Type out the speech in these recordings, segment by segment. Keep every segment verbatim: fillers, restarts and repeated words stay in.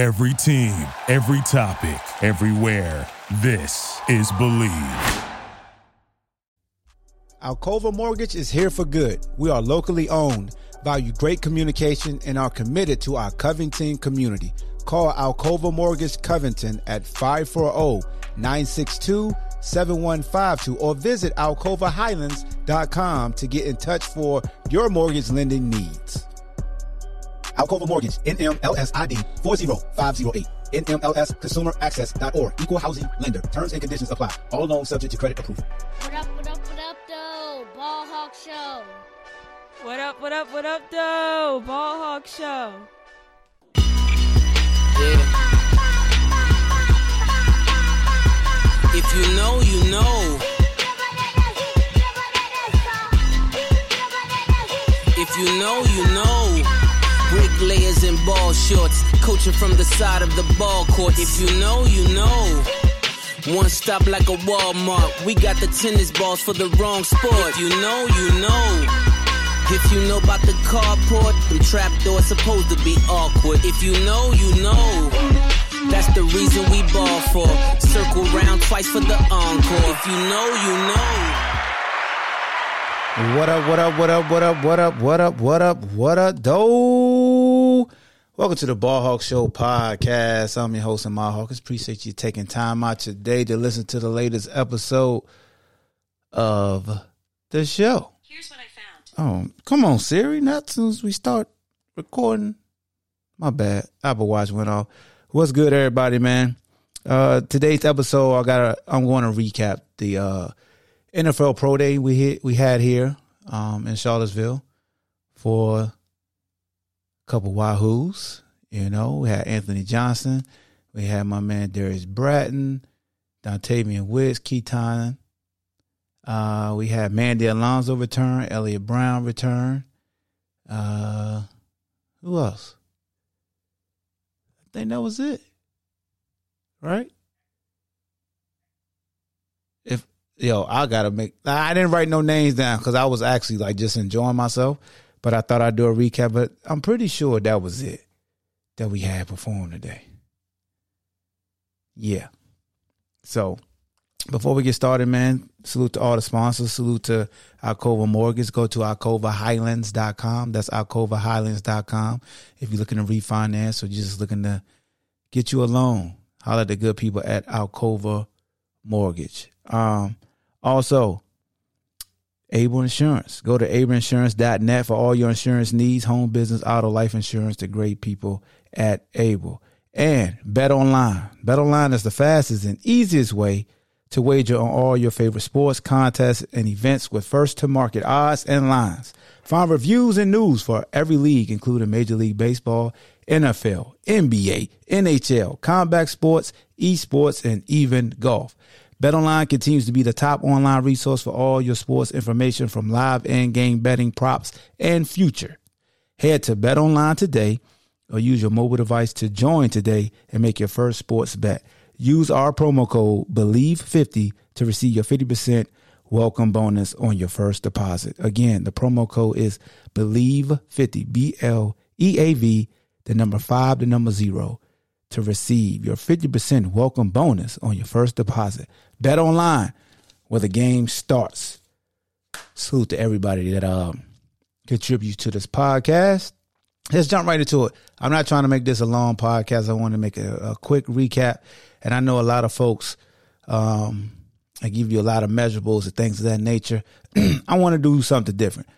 Every team, every topic, everywhere. This is Believe. Alcova Mortgage is here for good. We are locally owned, value great communication, and are committed to our Covington community. Call Alcova Mortgage Covington at five four zero, nine six two, seven one five two or visit alcova highlands dot com to get in touch for your mortgage lending needs. Alcova Mortgage, N M L S I D four zero five zero eight, N M L S consumer access dot org, equal housing lender. Terms and conditions apply. All loans subject to credit approval. What up, what up, what up, though? Ballhawk Show. What up, what up, what up, though? Ballhawk Show. Yeah. If you know, you know. If you know, you know. Bricklayers in ball shorts, coaching from the side of the ball court. If you know, you know. One stop like a Walmart. We got the tennis balls for the wrong sport. If you know, you know. If you know about the carport, them trapdoors supposed to be awkward. If you know, you know. That's the reason we ball for. Circle round twice for the encore. If you know, you know. What up, what up, what up, what up, what up, what up, what up, what up, though? Welcome to the Ballhawk Show podcast. I'm your host, Ahmad Hawkins. Appreciate you taking time out today to listen to the latest episode of the show. Here's what I found. Oh, come on, Siri. Not as soon as we start recording. My bad. Apple Watch went off. What's good, everybody, man? Uh, today's episode, I gotta, I'm going to recap the... Uh, N F L Pro Day we hit, we had here um, in Charlottesville for a couple Wahoos. You know, we had Anthony Johnson. We had my man Darius Bratton, Dontayvion Wicks, Keaton. Uh, we had Mandy Alonso return, Elliot Brown return. Uh, who else? I think that was it, right? If Yo, I gotta make. I didn't write no names down because I was actually like just enjoying myself. But I thought I'd do a recap. But I'm pretty sure that was it that we had performed today. Yeah. So before we get started, man, salute to all the sponsors. Salute to Alcova Mortgage. Go to alcova highlands dot com. That's alcova highlands dot com. If you're looking to refinance or you're just looking to get you a loan, holler at the good people at Alcova Mortgage. Um. Also, Able Insurance. Go to able insurance dot net for all your insurance needs, home, business, auto, life insurance, the great people at Able. And BetOnline. BetOnline is the fastest and easiest way to wager on all your favorite sports, contests, and events with first-to-market odds and lines. Find reviews and news for every league, including Major League Baseball, N F L, N B A, N H L, combat sports, esports, and even golf. BetOnline continues to be the top online resource for all your sports information from live and game betting, props, and future. Head to BetOnline today or use your mobile device to join today and make your first sports bet. Use our promo code believe fifty to receive your fifty percent welcome bonus on your first deposit. Again, the promo code is believe fifty, B L E A V, the number five, the number zero, to receive your fifty percent welcome bonus on your first deposit. Bet online where the game starts. Salute to everybody that um, contributes to this podcast. Let's jump right into it. I'm not trying to make this a long podcast. I want to make a, a quick recap. And I know a lot of folks, um, I give you a lot of measurables and things of that nature. I want to do something different.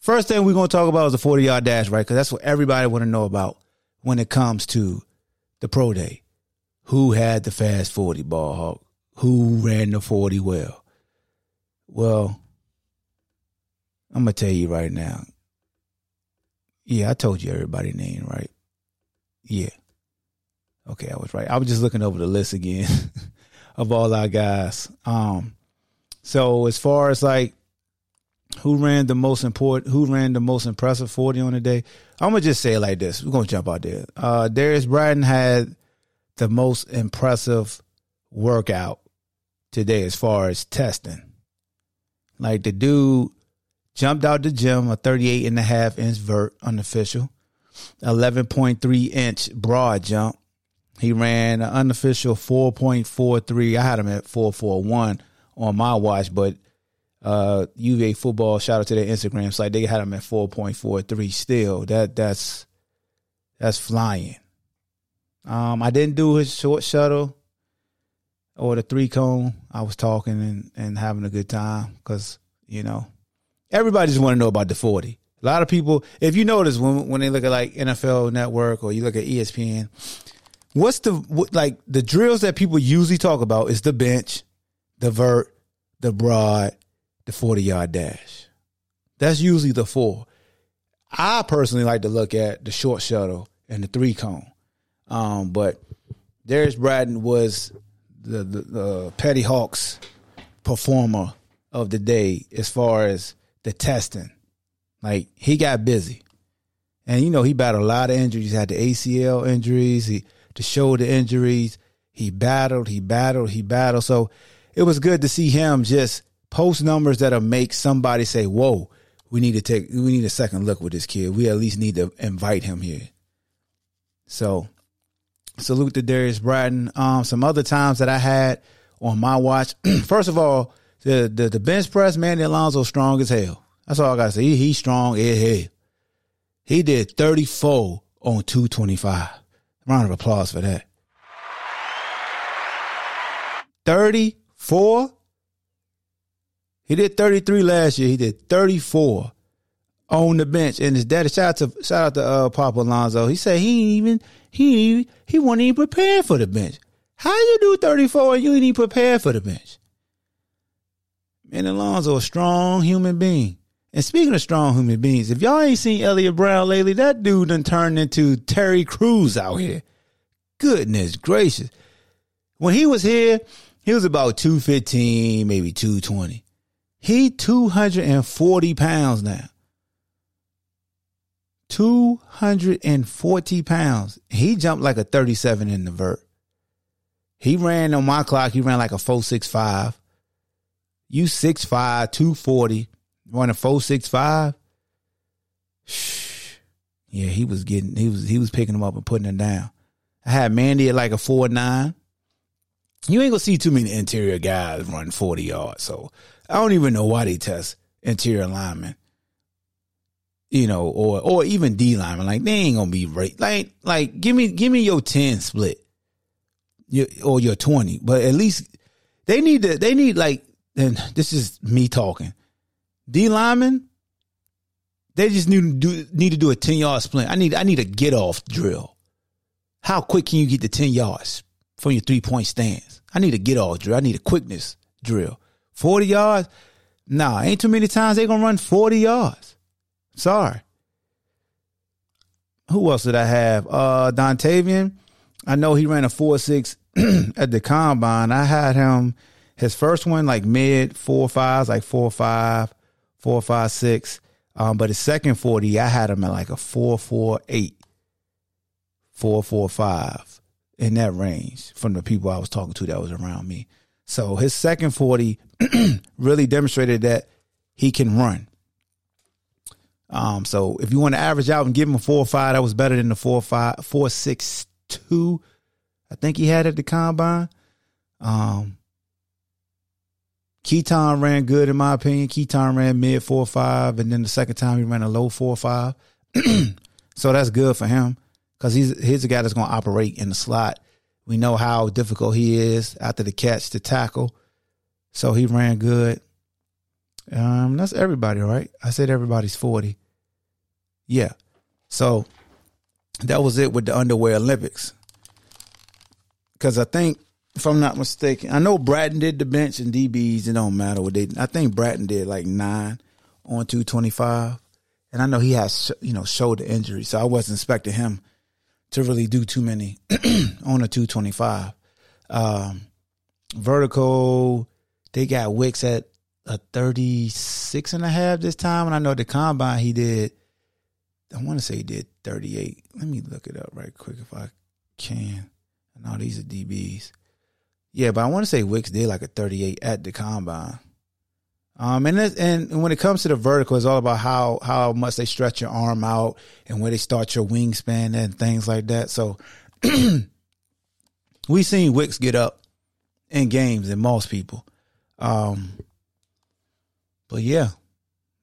First thing we're going to talk about is the forty-yard dash, right? Because that's what everybody want to know about when it comes to the Pro Day. Who had the fast forty, ball hawk? Who ran the forty well? Well, I'm going to tell you right now. Yeah, I told you everybody's name, right? Yeah. Okay, I was right. I was just looking over the list again of all our guys. Um, so as far as like who ran the most important, who ran the most impressive forty on the day, I'm going to just say it like this. We're going to jump out there. Uh, Darius Bryant had the most impressive workout today as far as testing. Like the dude jumped out the gym, a thirty-eight and a half inch vert, unofficial, eleven point three inch broad jump, He ran an unofficial four point four three. I had him at four forty-one on my watch, but uh, U V A football, shout out to their Instagram site, they had him at four point four three still. That that's that's flying. Um, I didn't do his short shuttle or the three cone. I was talking and, and having a good time because, you know, everybody just want to know about the forty. A lot of people, if you notice, when when they look at like N F L Network or you look at E S P N, what's the, what, like the drills that people usually talk about is the bench, the vert, the broad, the forty-yard dash. That's usually the four. I personally like to look at the short shuttle and the three cone. Um, but Darius Bratton was the, the, the Petty Hawks performer of the day as far as the testing. Like, he got busy. And, you know, he battled a lot of injuries. He had the A C L injuries, he, the shoulder injuries. He battled, he battled, he battled. So it was good to see him just post numbers that'll make somebody say, whoa, we need to take, we need a second look with this kid. We at least need to invite him here. So salute to Darius Bratton. Um, some other times that I had on my watch. First of all, the, the the bench press, Mandy Alonso strong as hell. That's all I gotta say. He, he strong as hell. He did thirty-four on two twenty-five. Round of applause for that. thirty-four? He did thirty-three last year. He did thirty-four on the bench. And his daddy, shout out to shout out to uh, Papa Alonso. He said he even he he wasn't even prepared for the bench. How you do thirty-four and you ain't even prepared for the bench? Man, Alonso, a strong human being. And speaking of strong human beings, if y'all ain't seen Elliot Brown lately, that dude done turned into Terry Crews out here. Goodness gracious. When he was here, he was about two fifteen, maybe two twenty. He two hundred forty pounds now. two hundred forty pounds. He jumped like a thirty-seven in the vert. He ran on my clock, he ran like a four sixty-five. You six five, two forty. Running four six five, yeah, he was getting he was he was picking him up and putting him down. I had Mandy at like a four nine. You ain't gonna see too many interior guys run forty yards, so I don't even know why they test interior linemen, you know, or or even D linemen. Like they ain't gonna be right. Like like give me give me your ten split, your, or your twenty, but at least they need to they need like. And this is me talking. D linemen, they just need to do need to do a ten yard sprint. I need I need a get off drill. How quick can you get to ten yards from your three point stance? I need a get off drill. I need a quickness drill. Forty yards, nah, ain't too many times they gonna run forty yards. Sorry. Who else did I have? Uh, Dontayvion. I know he ran a four six at the combine. I had him his first one like mid four fives, like four five. Four, five, six. Um, but his second forty, I had him at like a four, four, eight, four, four, five, in that range from the people I was talking to that was around me. So his second forty really demonstrated that he can run. Um, so if you want to average out and give him a four, five, that was better than the four, five, four, six, two. I think he had at the combine. Um. Keaton ran good, in my opinion. Keaton ran mid four five, and then the second time he ran a low four five. So that's good for him because he's, he's a guy that's going to operate in the slot. We know how difficult he is after the catch to tackle. So he ran good. Um, that's everybody, right? I said everybody's forty. Yeah. So that was it with the Underwear Olympics because I think, if I'm not mistaken, I know Bratton did the bench and D Bs. It don't matter what they. I think Bratton did like nine on two twenty five, and I know he has you know shoulder injury, so I wasn't expecting him to really do too many on a two twenty five. Um, vertical, they got Wicks at a thirty six and a half this time, and I know the combine he did. I want to say he did thirty eight. Let me look it up right quick if I can. I know these are D Bs. Yeah, but I want to say Wicks did like a thirty-eight at the combine. Um, and this, and when it comes to the vertical, it's all about how, how much they stretch your arm out and where they start your wingspan and things like that. So we seen Wicks get up in games and most people. Um, but yeah,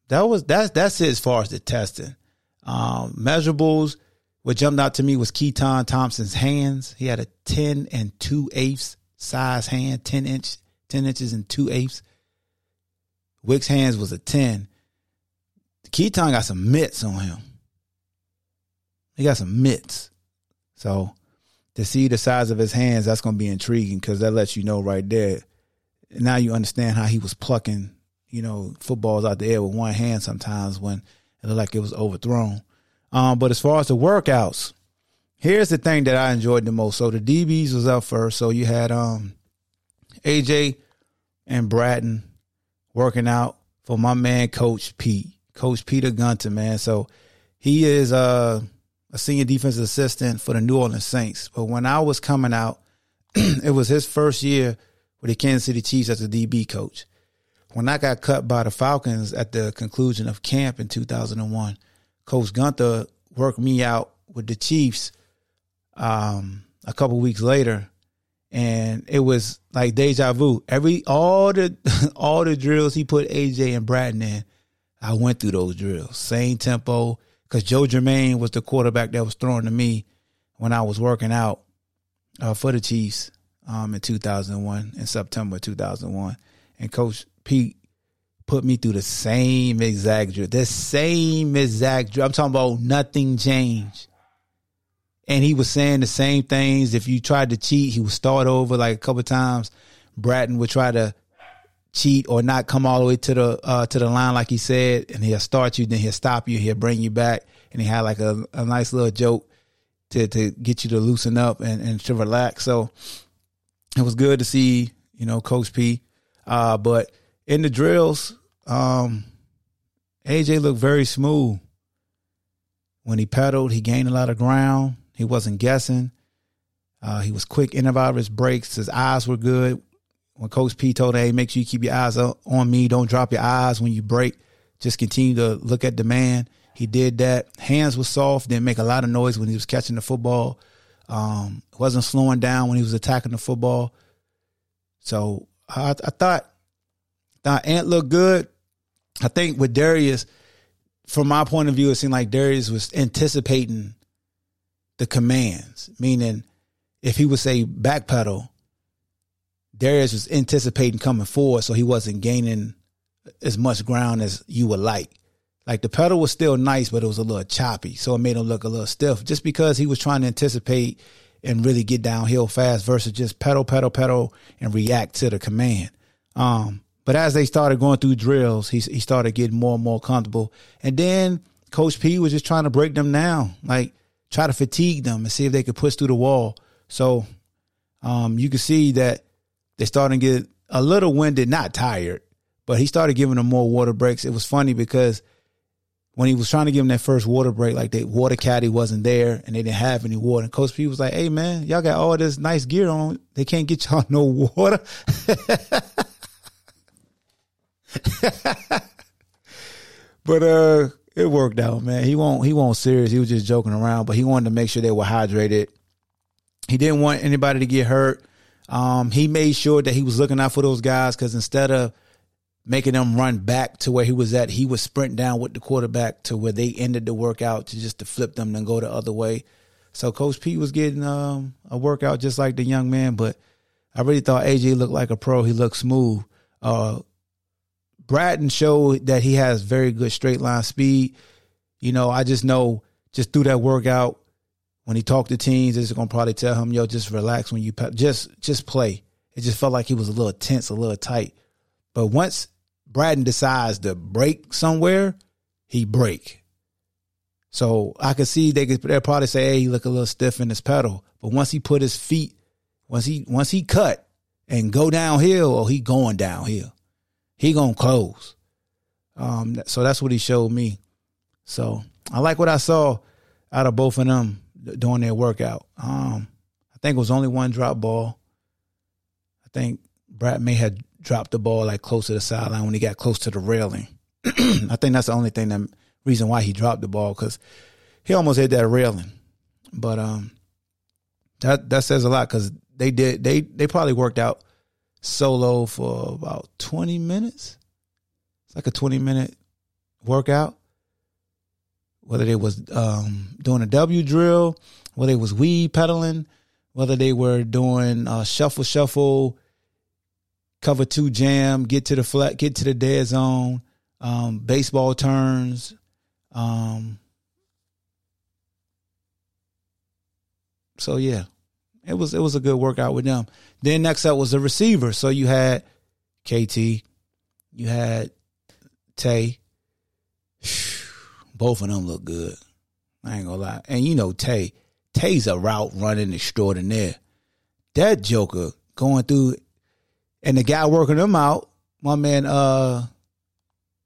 that was, that's, that's it as far as the testing. Um, measurables, what jumped out to me was Keaton Thompson's hands. He had a ten and two eighths size hand, ten inch, ten inches and two eighths. Wicks' hands was a ten. Keaton got some mitts on him. He got some mitts. So to see the size of his hands, that's going to be intriguing, because that lets you know right there. Now you understand how he was plucking, you know, footballs out the air with one hand sometimes when it looked like it was overthrown. Um, but as far as the workouts, here's the thing that I enjoyed the most. So the D Bs was up first. So you had um, A J and Bratton working out for my man, Coach Pete. Coach Peter Gunter, man. So he is uh, a senior defensive assistant for the New Orleans Saints. But when I was coming out, it was his first year with the Kansas City Chiefs as a D B coach. When I got cut by the Falcons at the conclusion of camp in two thousand one, Coach Gunter worked me out with the Chiefs um, a couple weeks later. And it was like deja vu. Every all the all the drills he put A J and Bratton in, I went through those drills, same tempo, because Joe Germaine was the quarterback that was throwing to me when I was working out uh, for the Chiefs um, in two thousand one, in September two thousand one. And Coach Pete put me through the same exact drill, the same exact drill. I'm talking about nothing changed. And he was saying the same things. If you tried to cheat, he would start over like a couple of times. Bratton would try to cheat or not come all the way to the uh, to the line like he said, and he'll start you, then he'll stop you, he'll bring you back, and he had like a, a nice little joke to, to get you to loosen up and, and to relax. So it was good to see, you know, Coach P. Uh, but in the drills, um, A J looked very smooth. When he pedaled, he gained a lot of ground. He wasn't guessing. Uh, he was quick in and out of his breaks. His eyes were good. When Coach P told him, hey, make sure you keep your eyes on me. Don't drop your eyes when you break. Just continue to look at the man. He did that. Hands were soft. Didn't make a lot of noise when he was catching the football. Um, wasn't slowing down when he was attacking the football. So I, I thought, thought Ant looked good. I think with Darius, from my point of view, it seemed like Darius was anticipating the commands, meaning if he would say backpedal, Darius was anticipating coming forward, so he wasn't gaining as much ground as you would like. Like the pedal was still nice, but it was a little choppy, so it made him look a little stiff just because he was trying to anticipate and really get downhill fast versus just pedal, pedal, pedal, and react to the command. Um, but as they started going through drills, he, he started getting more and more comfortable. And then Coach P was just trying to break them down, like try to fatigue them and see if they could push through the wall. So um, you can see that they started to get a little winded, not tired, but he started giving them more water breaks. It was funny because when he was trying to give them that first water break, like the water caddy wasn't there and they didn't have any water. And Coach P was like, hey, man, y'all got all this nice gear on. They can't get y'all no water. But uh, it worked out, man. He won't, he won't serious. He was just joking around, but he wanted to make sure they were hydrated. He didn't want anybody to get hurt. Um, he made sure that he was looking out for those guys, because instead of making them run back to where he was at, he would sprint down with the quarterback to where they ended the workout to just to flip them and go the other way. So Coach P was getting um, a workout just like the young man, but I really thought A J looked like a pro. He looked smooth. Uh, Bratton showed that he has very good straight line speed. You know, I just know just through that workout, when he talked to teens, it's going to probably tell him, yo, just relax when you pe- just just play. It just felt like he was a little tense, a little tight. But once Bratton decides to break somewhere, he break. So I could see they could they'll probably say, hey, he look a little stiff in his pedal. But once he put his feet, once he once he cut and go downhill, or he going downhill, he going to close. Um, so that's what he showed me. So I like what I saw out of both of them doing their workout. Um, I think it was only one drop ball. I think Brad may have dropped the ball like close to the sideline when he got close to the railing. I think that's the only thing that reason why he dropped the ball, because he almost hit that railing. But um, that that says a lot, because they did they they probably worked out solo for about twenty minutes. It's like a twenty minute workout. Whether they was um, doing a W drill, whether they was weed pedaling, whether they were doing uh, shuffle shuffle, cover two jam, get to the flat, get to the dead zone, um, baseball turns, um. So yeah, it was it was a good workout with them. Then next up was the receiver. So you had K T, you had Tay. Both of them look good. I ain't gonna lie. And you know Tay, Tay's a route running extraordinaire. That joker going through, and the guy working him out, my man uh,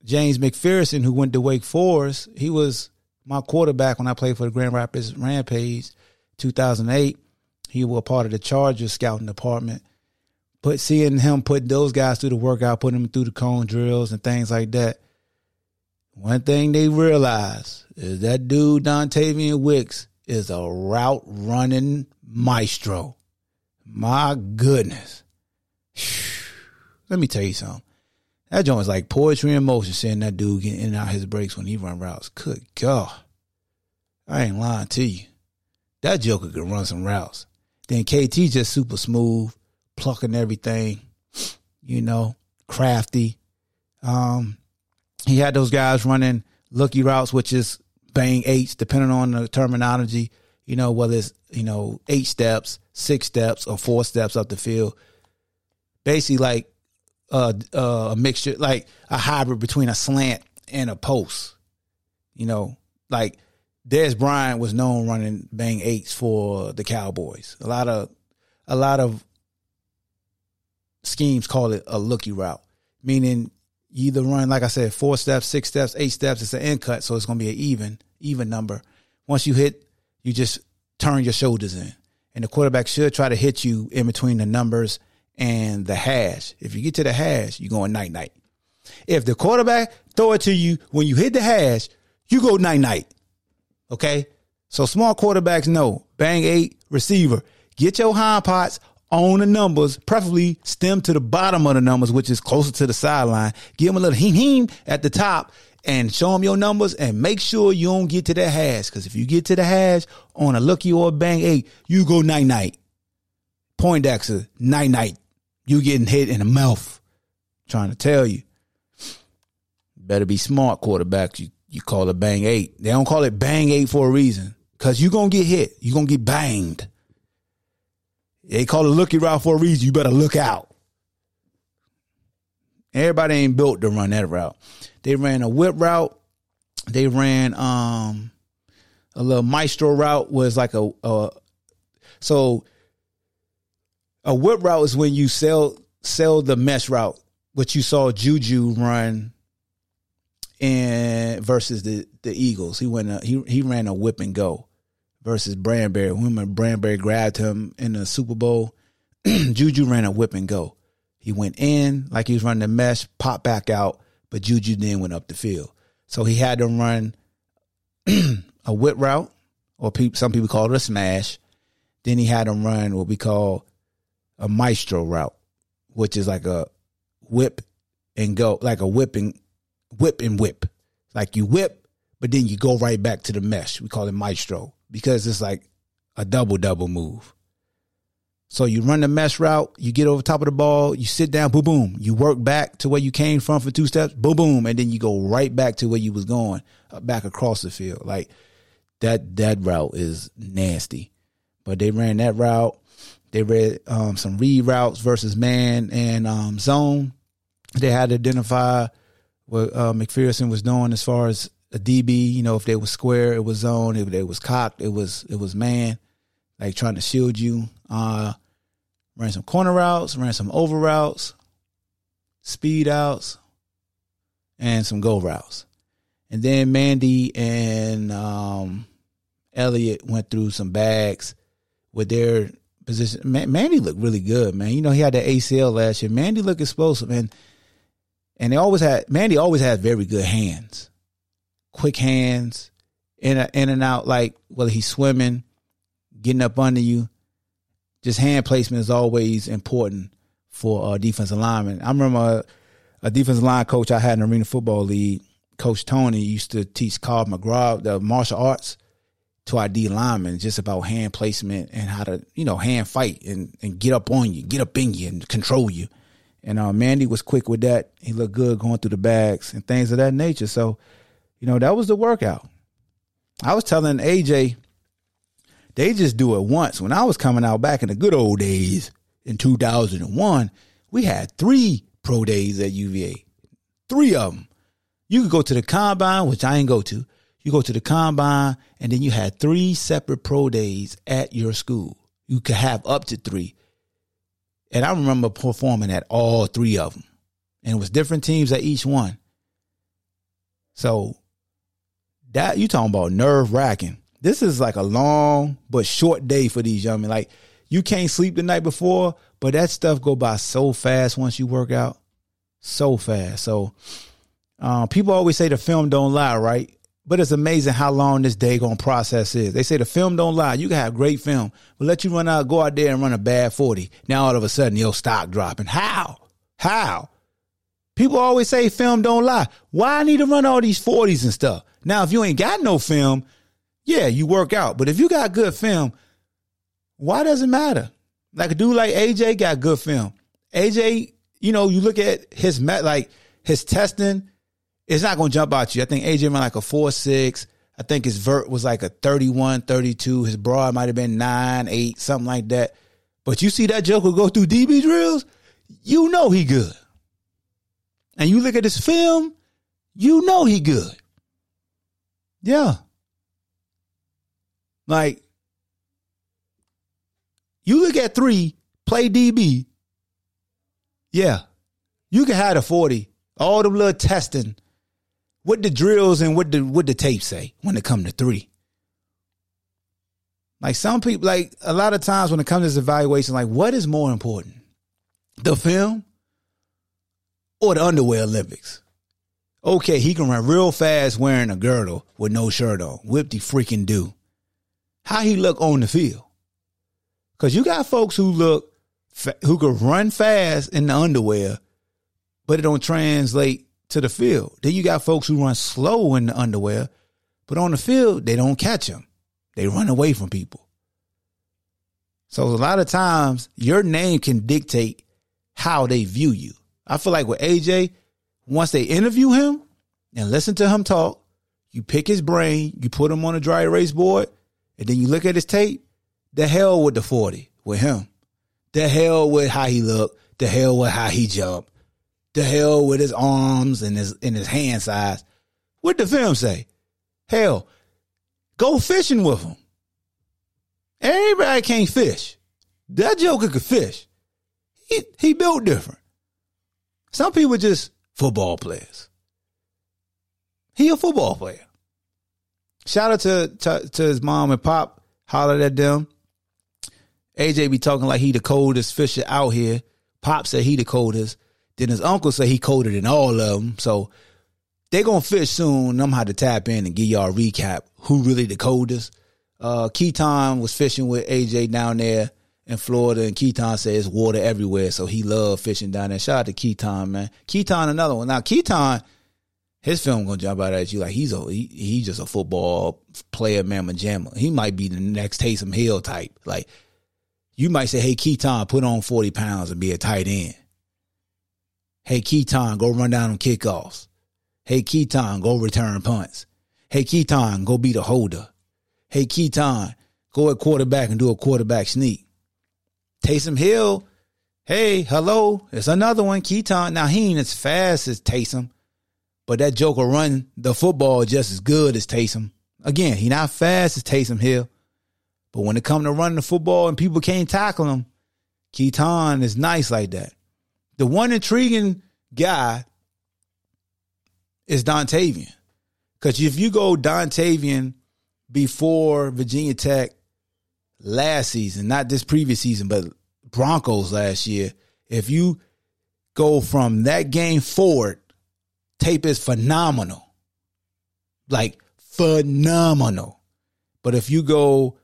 James McPherson, who went to Wake Forest. He was my quarterback when I played for the Grand Rapids Rampage. two thousand eight, he was part of the Chargers scouting department. But seeing him put those guys through the workout, putting them through the cone drills and things like that, one thing they realized is that dude, Dontayvion Wicks, is a route-running maestro. My goodness. Let me tell you something. That joint is like poetry in motion, seeing that dude getting in and out his breaks when he run routes. Good God. I ain't lying to you. That joker could run some routes. Then K T just super smooth, plucking everything, you know, crafty. Um, he had those guys running looky routes, which is bang eights, depending on the terminology, you know, whether it's, you know, eight steps, six steps, or four steps up the field. Basically like a, a mixture, like a hybrid between a slant and a post, you know, like Dez Bryant was known running bang eights for the Cowboys. A lot of a lot of schemes call it a looky route, meaning you either run, like I said, four steps, six steps, eight steps. It's an end cut, so it's going to be an even, even number. Once you hit, you just turn your shoulders in, and the quarterback should try to hit you in between the numbers and the hash. If you get to the hash, you're going night-night. If the quarterback throw it to you, when you hit the hash, you go night-night. Okay, so small quarterbacks know bang eight receiver. Get your hind parts on the numbers, preferably stem to the bottom of the numbers, which is closer to the sideline. Give them a little heem heem at the top and show them your numbers and make sure you don't get to the hash. Because if you get to the hash on a lookie or a bang eight, you go night night. Poindexter, night night. You getting hit in the mouth. I'm trying to tell you, better be smart, quarterbacks. You. You call it bang eight. They don't call it bang eight for a reason. Because you're going to get hit. You're going to get banged. They call it looky route for a reason. You better look out. Everybody ain't built to run that route. They ran a whip route. They ran um, a little maestro route was like a, a. So a whip route is when you sell, sell the mesh route, which you saw Juju run. And versus the, the Eagles, he went a, he he ran a whip and go versus Bradbury. When Bradbury grabbed him in the Super Bowl, Juju ran a whip and go. He went in like he was running the mesh, popped back out, but Juju then went up the field. So he had to run a whip route, or pe- some people call it a smash. Then he had to run what we call a maestro route, which is like a whip and go, like a whipping. Whip and whip. Like you whip, but then you go right back to the mesh. We call it maestro because it's like a double-double move. So you run the mesh route, you get over top of the ball, you sit down, boom, boom. You work back to where you came from for two steps, boom, boom, and then you go right back to where you was going, uh, back across the field. Like that that route is nasty. But they ran that route. They read um, some read routes versus man and um, zone. They had to identify what uh, McPherson was doing as far as a D B, you know, if they was square, it was zone. If they was cocked, it was it was man, like trying to shield you. Uh, ran some corner routes, ran some over routes, speed outs, and some go routes. And then Mandy and um, Elliot went through some bags with their position. Man, Mandy looked really good, man. You know, he had that A C L last year. Mandy looked explosive, and. And they always had Mandy always had very good hands, quick hands, in a, in and out. Like whether he's swimming, getting up under you, just hand placement is always important for uh, defensive linemen. I remember a, a defensive line coach I had in the Arena Football League, Coach Tony, used to teach Carl McGraw the martial arts to our D linemen, just about hand placement and how to, you know, hand fight and, and get up on you, get up in you and control you. And uh, Mandy was quick with that. He looked good going through the bags and things of that nature. So, you know, that was the workout. I was telling A J, they just do it once. When I was coming out back in the good old days in two thousand one, we had three pro days at U V A. Three of them. You could go to the combine, which I ain't go to. You go to the combine, and then you had three separate pro days at your school. You could have up to three. And I remember performing at all three of them. And it was different teams at each one. So that you talking about nerve-wracking. This is like a long but short day for these young men. Like, you can't sleep the night before, but that stuff go by so fast once you work out. So fast. So um, people always say the film don't lie, right? But it's amazing how long this day going process is. They say the film don't lie. You can have great film, but let you run out, go out there and run a bad forty. Now all of a sudden your stock dropping. How? How? People always say film don't lie. Why I need to run all these forties and stuff? Now, if you ain't got no film, yeah, you work out. But if you got good film, why does it matter? Like a dude like A J got good film. A J, you know, you look at his like his testing, it's not going to jump out you. I think A J ran like a four six. I think his vert was like a thirty-one, thirty-two. His broad might have been nine eight, something like that. But you see that joker go through D B drills, you know he good. And you look at his film, you know he good. Yeah. Like, you look at three, play D B, yeah. You can have a forty. All the little testing. What the drills and what the what the tape say when it comes to three? Like some people, like a lot of times when it comes to this evaluation, like what is more important, the film or the underwear Olympics? Okay, he can run real fast wearing a girdle with no shirt on. Whip the freaking do. How he look on the field? Because you got folks who look who could run fast in the underwear, but it don't translate to the field. Then you got folks who run slow in the underwear, but on the field, they don't catch them. They run away from people. So a lot of times, your name can dictate how they view you. I feel like with A J, once they interview him and listen to him talk, you pick his brain, you put him on a dry erase board, and then you look at his tape, the hell with the forty, with him. The hell with how he looked, the hell with how he jumped. The hell with his arms and his and his hand size. What the film say? Hell, go fishing with him. Everybody can't fish. That joker could fish. He he built different. Some people just football players. He a football player. Shout out to to, to his mom and pop. Hollered at them. A J be talking like he the coldest fisher out here. Pop said he the coldest. Then his uncle said he colder than all of them. So they're going to fish soon. I'm going to tap in and give y'all a recap who really the coldest. Uh, Keaton was fishing with A J down there in Florida, and Keaton said it's water everywhere, so he loved fishing down there. Shout out to Keaton, man. Keaton, another one. Now, Keaton, his film going to jump out at you like he's a he, he just a football player, mamma jamma. He might be the next Taysom Hill type. Like, you might say, hey, Keaton, put on forty pounds and be a tight end. Hey, Keaton, go run down on kickoffs. Hey, Keaton, go return punts. Hey, Keaton, go be the holder. Hey, Keaton, go at quarterback and do a quarterback sneak. Taysom Hill, hey, hello, it's another one. Keaton, now he ain't as fast as Taysom, but that joker run the football just as good as Taysom. Again, he not fast as Taysom Hill, but when it comes to running the football and people can't tackle him, Keaton is nice like that. The one intriguing guy is Dontayvion. Because if you go Dontayvion before Virginia Tech last season, not this previous season, but Broncos last year, if you go from that game forward, tape is phenomenal. Like, phenomenal. But if you go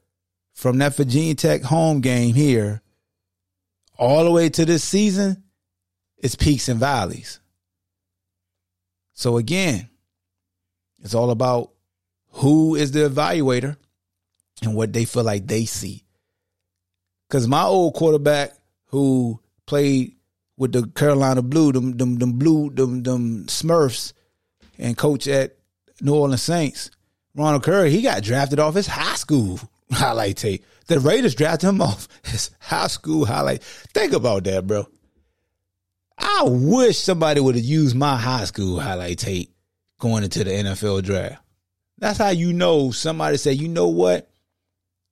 from that Virginia Tech home game here all the way to this season, it's peaks and valleys. So again, it's all about who is the evaluator and what they feel like they see. Because my old quarterback who played with the Carolina Blue, them, them, them blue, them, them Smurfs, and coach at New Orleans Saints, Ronald Curry, he got drafted off his high school highlight tape. The Raiders drafted him off his high school highlight. Think about that, bro. I wish somebody would have used my high school highlight tape going into the N F L draft. That's how you know somebody said, you know what?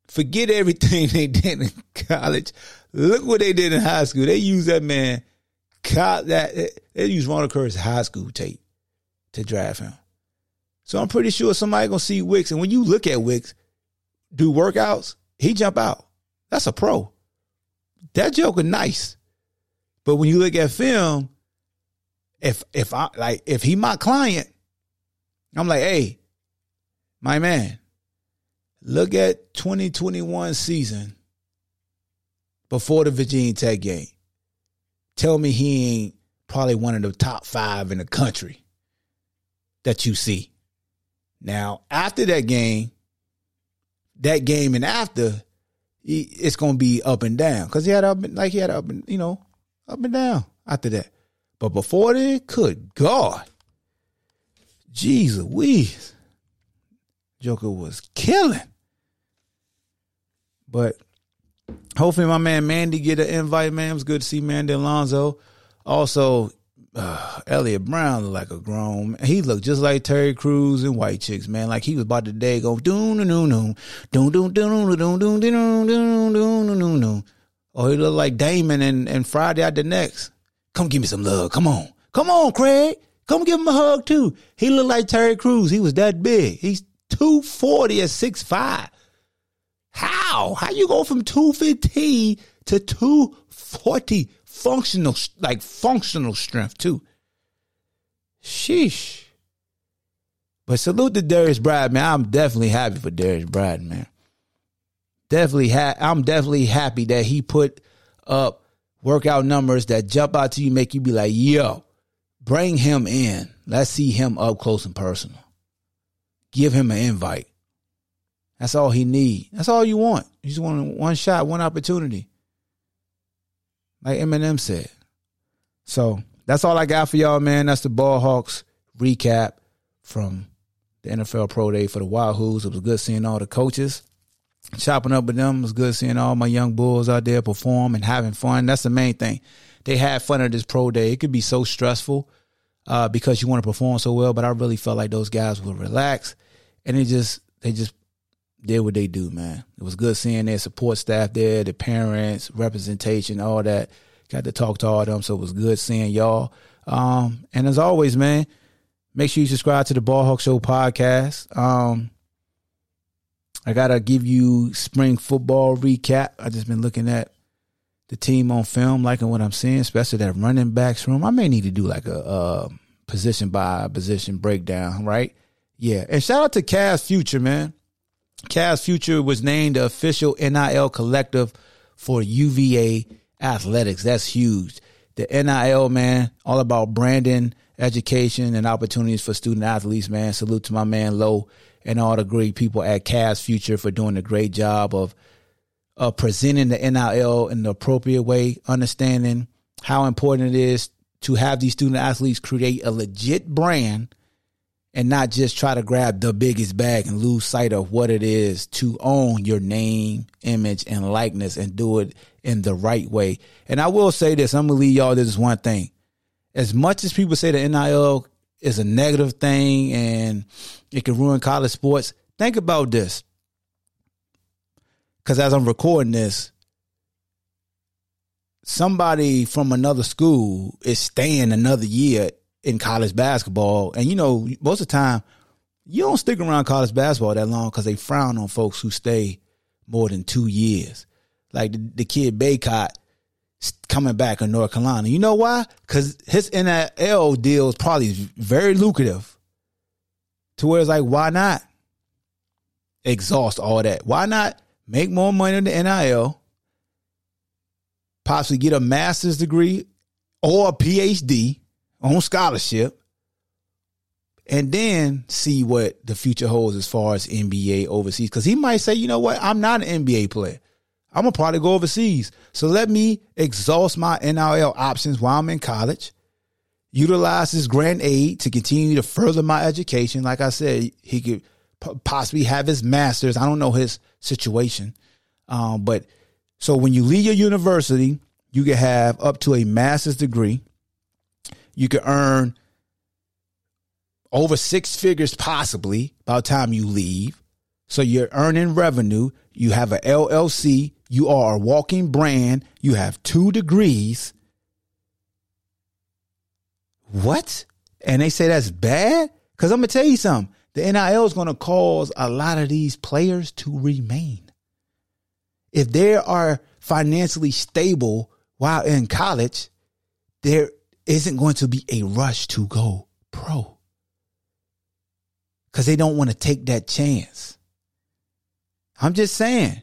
Forget everything they did in college. Look what they did in high school. They used that man, that they used Ronald Curry's high school tape to draft him. So I'm pretty sure somebody gonna see Wicks, and when you look at Wicks do workouts, he jump out. That's a pro. That joker nice. But when you look at film, if if I like if he my client, I'm like, hey, my man, look at twenty twenty-one season before the Virginia Tech game. Tell me he ain't probably one of the top five in the country that you see. Now, after that game, that game and after, it's going to be up and down. Because he had up and, like he had up and, you know, up and down after that. But before then, good God. Jesus, wheeze. Joker was killing. But hopefully my man Mandy get an invite, man. It was good to see Mandy Alonso. Also, Uh, Elliot Brown looked like a grown man. He looked just like Terry Crews and White Chicks, man. Like he was about to day go doom doom doom doom doom doom doom doom doom doom doom doom. Oh, he looked like Damon and and Friday Out the Next. Come give me some love. Come on, come on, Craig. Come give him a hug too. He looked like Terry Crews. He was that big. He's two forty at six five. How? How you go from two fifteen to two forty? Functional, like functional strength too. Sheesh. But salute to Darius Bryant, man. I'm definitely happy for Darius Bryant, man. Definitely, ha- I'm definitely happy that he put up workout numbers that jump out to you, make you be like, "Yo, bring him in. Let's see him up close and personal. Give him an invite. That's all he need. That's all you want. You just want one shot, one opportunity." Like Eminem said. So that's all I got for y'all, man. That's the Ballhawks recap from the N F L Pro Day for the Wahoos. It was good seeing all the coaches. Chopping up with them. It was good seeing all my young bulls out there perform and having fun. That's the main thing. They had fun at this Pro Day. It could be so stressful uh, because you want to perform so well, but I really felt like those guys were relaxed. And they just, they just did what they do, man. It was good seeing their support staff there, the parents, representation, all that. Got to talk to all of them, so it was good seeing y'all. Um, and as always, man, make sure you subscribe to the Ballhawk Show podcast. Um, I got to give you spring football recap. I just been looking at the team on film, liking what I'm seeing, especially that running backs room. I may need to do like a, a position by position breakdown, right? Yeah. And shout out to Cavs Future, man. Cavs Future was named the official N I L collective for U V A athletics. That's huge. The N I L, man, all about branding, education, and opportunities for student athletes, man. Salute to my man Lowe and all the great people at Cavs Future for doing a great job of, of presenting the N I L in the appropriate way, understanding how important it is to have these student athletes create a legit brand and not just try to grab the biggest bag and lose sight of what it is to own your name, image, and likeness and do it in the right way. And I will say this. I'm going to leave y'all this one thing. As much as people say the N I L is a negative thing and it can ruin college sports, think about this. Because as I'm recording this, somebody from another school is staying another year in college basketball. And you know, most of the time you don't stick around college basketball that long because they frown on folks who stay more than two years. Like the, the kid Baycott coming back in North Carolina. You know why? Because his N I L deal is probably very lucrative to where it's like, why not exhaust all that? Why not make more money in the N I L? possibly get a master's degree or a P H D on scholarship, and then see what the future holds as far as N B A overseas. Because he might say, you know what, I'm not an N B A player. I'm going to probably go overseas. So let me exhaust my N I L options while I'm in college, utilize this grant aid to continue to further my education. Like I said, he could p- possibly have his master's. I don't know his situation. Um, but so when you leave your university, you can have up to a master's degree. You can earn over six figures possibly by the time you leave. So you're earning revenue. You have an L L C. You are a walking brand. You have two degrees. What? And they say that's bad? Because I'm going to tell you something. The N I L is going to cause a lot of these players to remain. If they are financially stable while in college, there isn't going to be a rush to go pro. Because they don't want to take that chance. I'm just saying.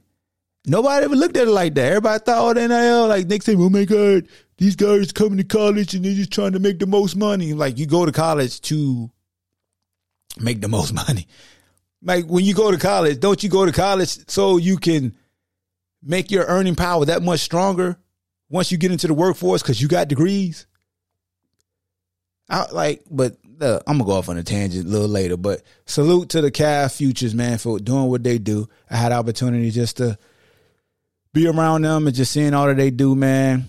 Nobody ever looked at it like that. Everybody thought, oh, the N I L, like Nick said, oh my God, these guys coming to college and they're just trying to make the most money. Like, you go to college to make the most money. Like, when you go to college, don't you go to college so you can make your earning power that much stronger once you get into the workforce because you got degrees? I like, but uh, I'm gonna go off on a tangent a little later. But salute to the Cavs Futures, man, for doing what they do. I had the opportunity just to be around them and just seeing all that they do, man.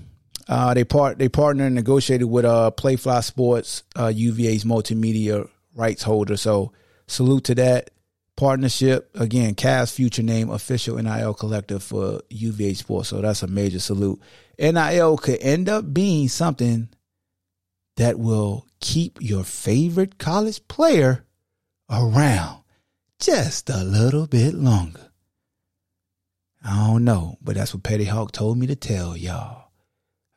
Uh, they part they partnered and negotiated with uh Playfly Sports, uh, U V A's multimedia rights holder. So salute to that partnership. Again, Cavs Future name official N I L collective for U V A Sports. So that's a major salute. N I L could end up being something that will keep your favorite college player around just a little bit longer. I don't know, but that's what Petty Hawk told me to tell y'all.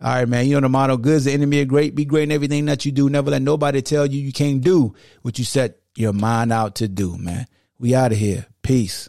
All right, man, you know the motto, good's the enemy of great. Be great in everything that you do. Never let nobody tell you you can't do what you set your mind out to do, man. We out of here. Peace.